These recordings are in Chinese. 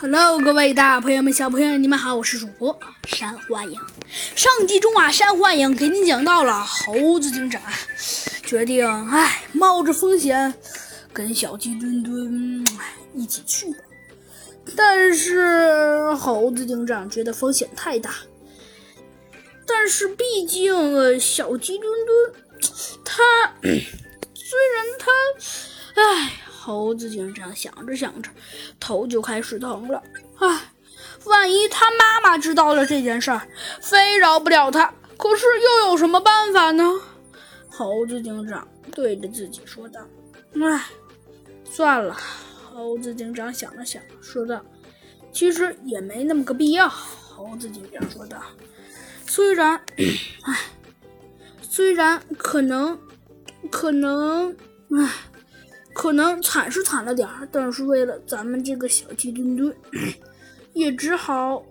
Hello， 各位大朋友们、小朋友们，你们好，我是主播山花羊。上集中啊，山花羊给你讲到了猴子警长决定，冒着风险跟小鸡墩墩一起去了。但是猴子警长觉得风险太大，但是毕竟小鸡墩墩他虽然他猴子警长想着想着，头就开始疼了。万一他妈妈知道了这件事儿，非饶不了他。可是又有什么办法呢？猴子警长对着自己说道：“算了。”猴子警长想了想，说道：“其实也没那么个必要。”猴子警长说道：“虽然可能惨是惨了点儿，但是为了咱们这个小鸡墩墩，也只好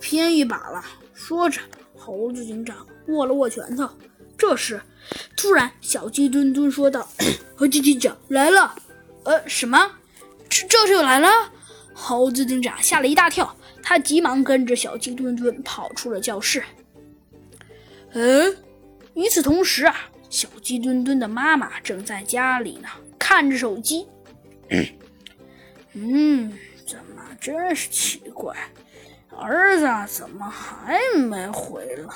拼一把了。”说着，猴子警长握了握拳头。这时，突然，小鸡墩墩说道：“猴子警长来了！”什么？这就来了？猴子警长吓了一大跳，他急忙跟着小鸡墩墩跑出了教室。与此同时啊，小鸡墩墩的妈妈正在家里呢，看着手机。怎么真是奇怪，儿子怎么还没回来？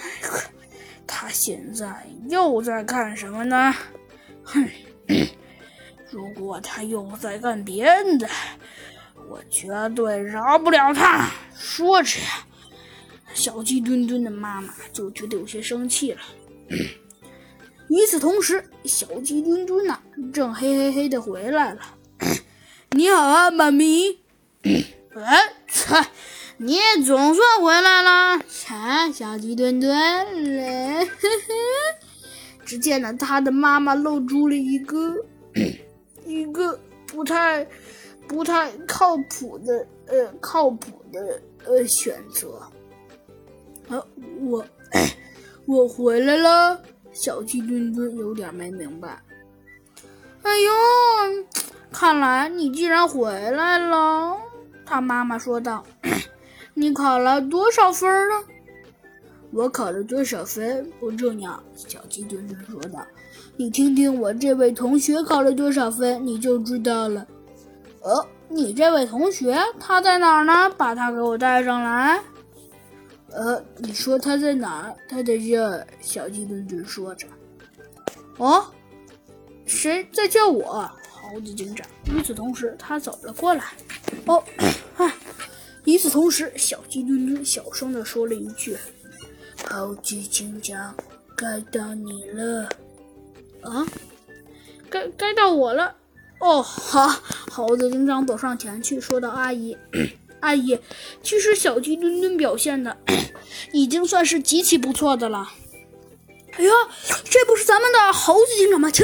他现在又在干什么呢？如果他又在干别的，我绝对饶不了他。说着，小鸡墩墩的妈妈就觉得有些生气了。与此同时，小鸡墩墩呢，正嘿嘿嘿的回来了。你好啊，妈咪。你总算回来了，小鸡墩墩嘞。只见呢，他的妈妈露出了一个不太靠谱的选择。我回来了。小鸡墩墩有点没明白。看来你既然回来了，他妈妈说道。你考了多少分呢？我考了多少分不重要，小鸡墩墩说道。你听听我这位同学考了多少分，你就知道了。你这位同学他在哪儿呢？把他给我带上来。你说他在哪儿？他在这儿。小鸡墩墩说着。谁在叫我？猴子警长。与此同时，他走了过来。与此同时，小鸡墩墩小声地说了一句：“猴子警长，该到你了。”该到我了。好。猴子警长走上前去，说道：“阿姨，其实小鸡墩墩表现的已经算是极其不错的了。”这不是咱们的猴子警长吗？请。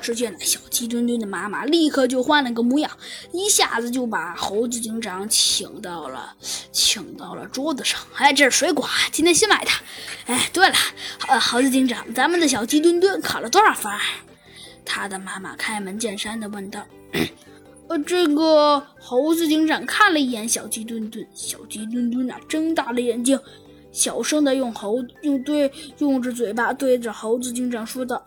只见小鸡墩墩的妈妈立刻就换了个模样，一下子就把猴子警长请到了桌子上。这是水果，今天新买的。对了，猴子警长，咱们的小鸡墩墩考了多少分？他的妈妈开门见山地问道。这个猴子警长看了一眼小鸡墩墩，小鸡墩墩睁大了眼睛，小声地用着嘴巴对着猴子警长说道：“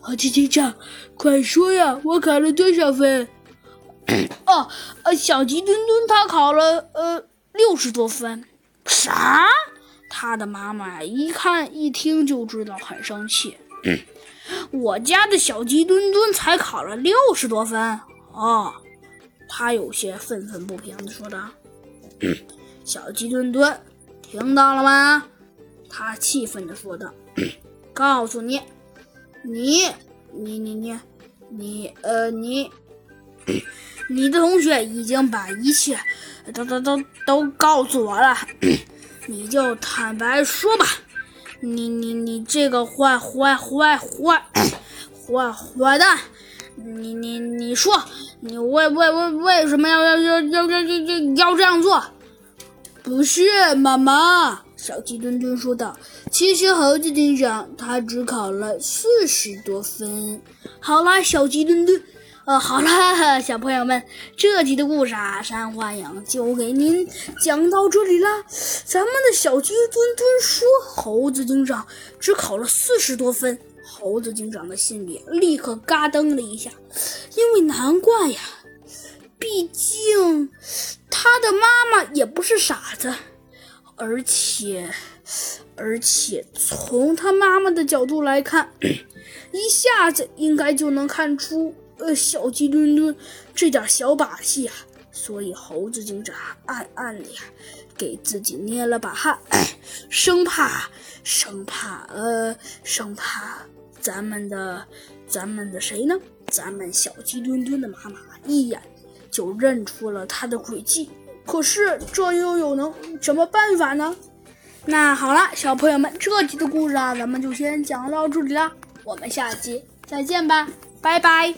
猴子警长，快说呀，我考了多少分？”小鸡墩墩他考了60多分。啥？他的妈妈一听就知道很生气。我家的小鸡墩墩才考了60多分。他有些愤愤不平地说道。小鸡墩墩，听到了吗？他气愤地说道。告诉你，你的同学已经把一切都告诉我了。你就坦白说吧，你这个坏蛋，你说你为什么要这样做？不是，妈妈，小鸡墩墩说道。其实猴子警长他只考了40多分。好啦，小鸡墩墩，好啦，小朋友们，这集的故事啊，山幻影就给您讲到这里啦。咱们的小鸡墩墩说，猴子警长只考了40多分，猴子警长的心里立刻嘎噔了一下，因为难怪呀，毕竟他的妈妈也不是傻子，而且从他妈妈的角度来看，一下子应该就能看出小鸡墩墩这点小把戏啊，所以猴子警长暗暗的呀，给自己捏了把汗，生怕咱们的谁呢？咱们小鸡墩墩的妈妈一眼就认出了他的诡计，可是这又有能什么办法呢？那好了，小朋友们，这集的故事啊，咱们就先讲到这里啦，我们下集再见吧，拜拜。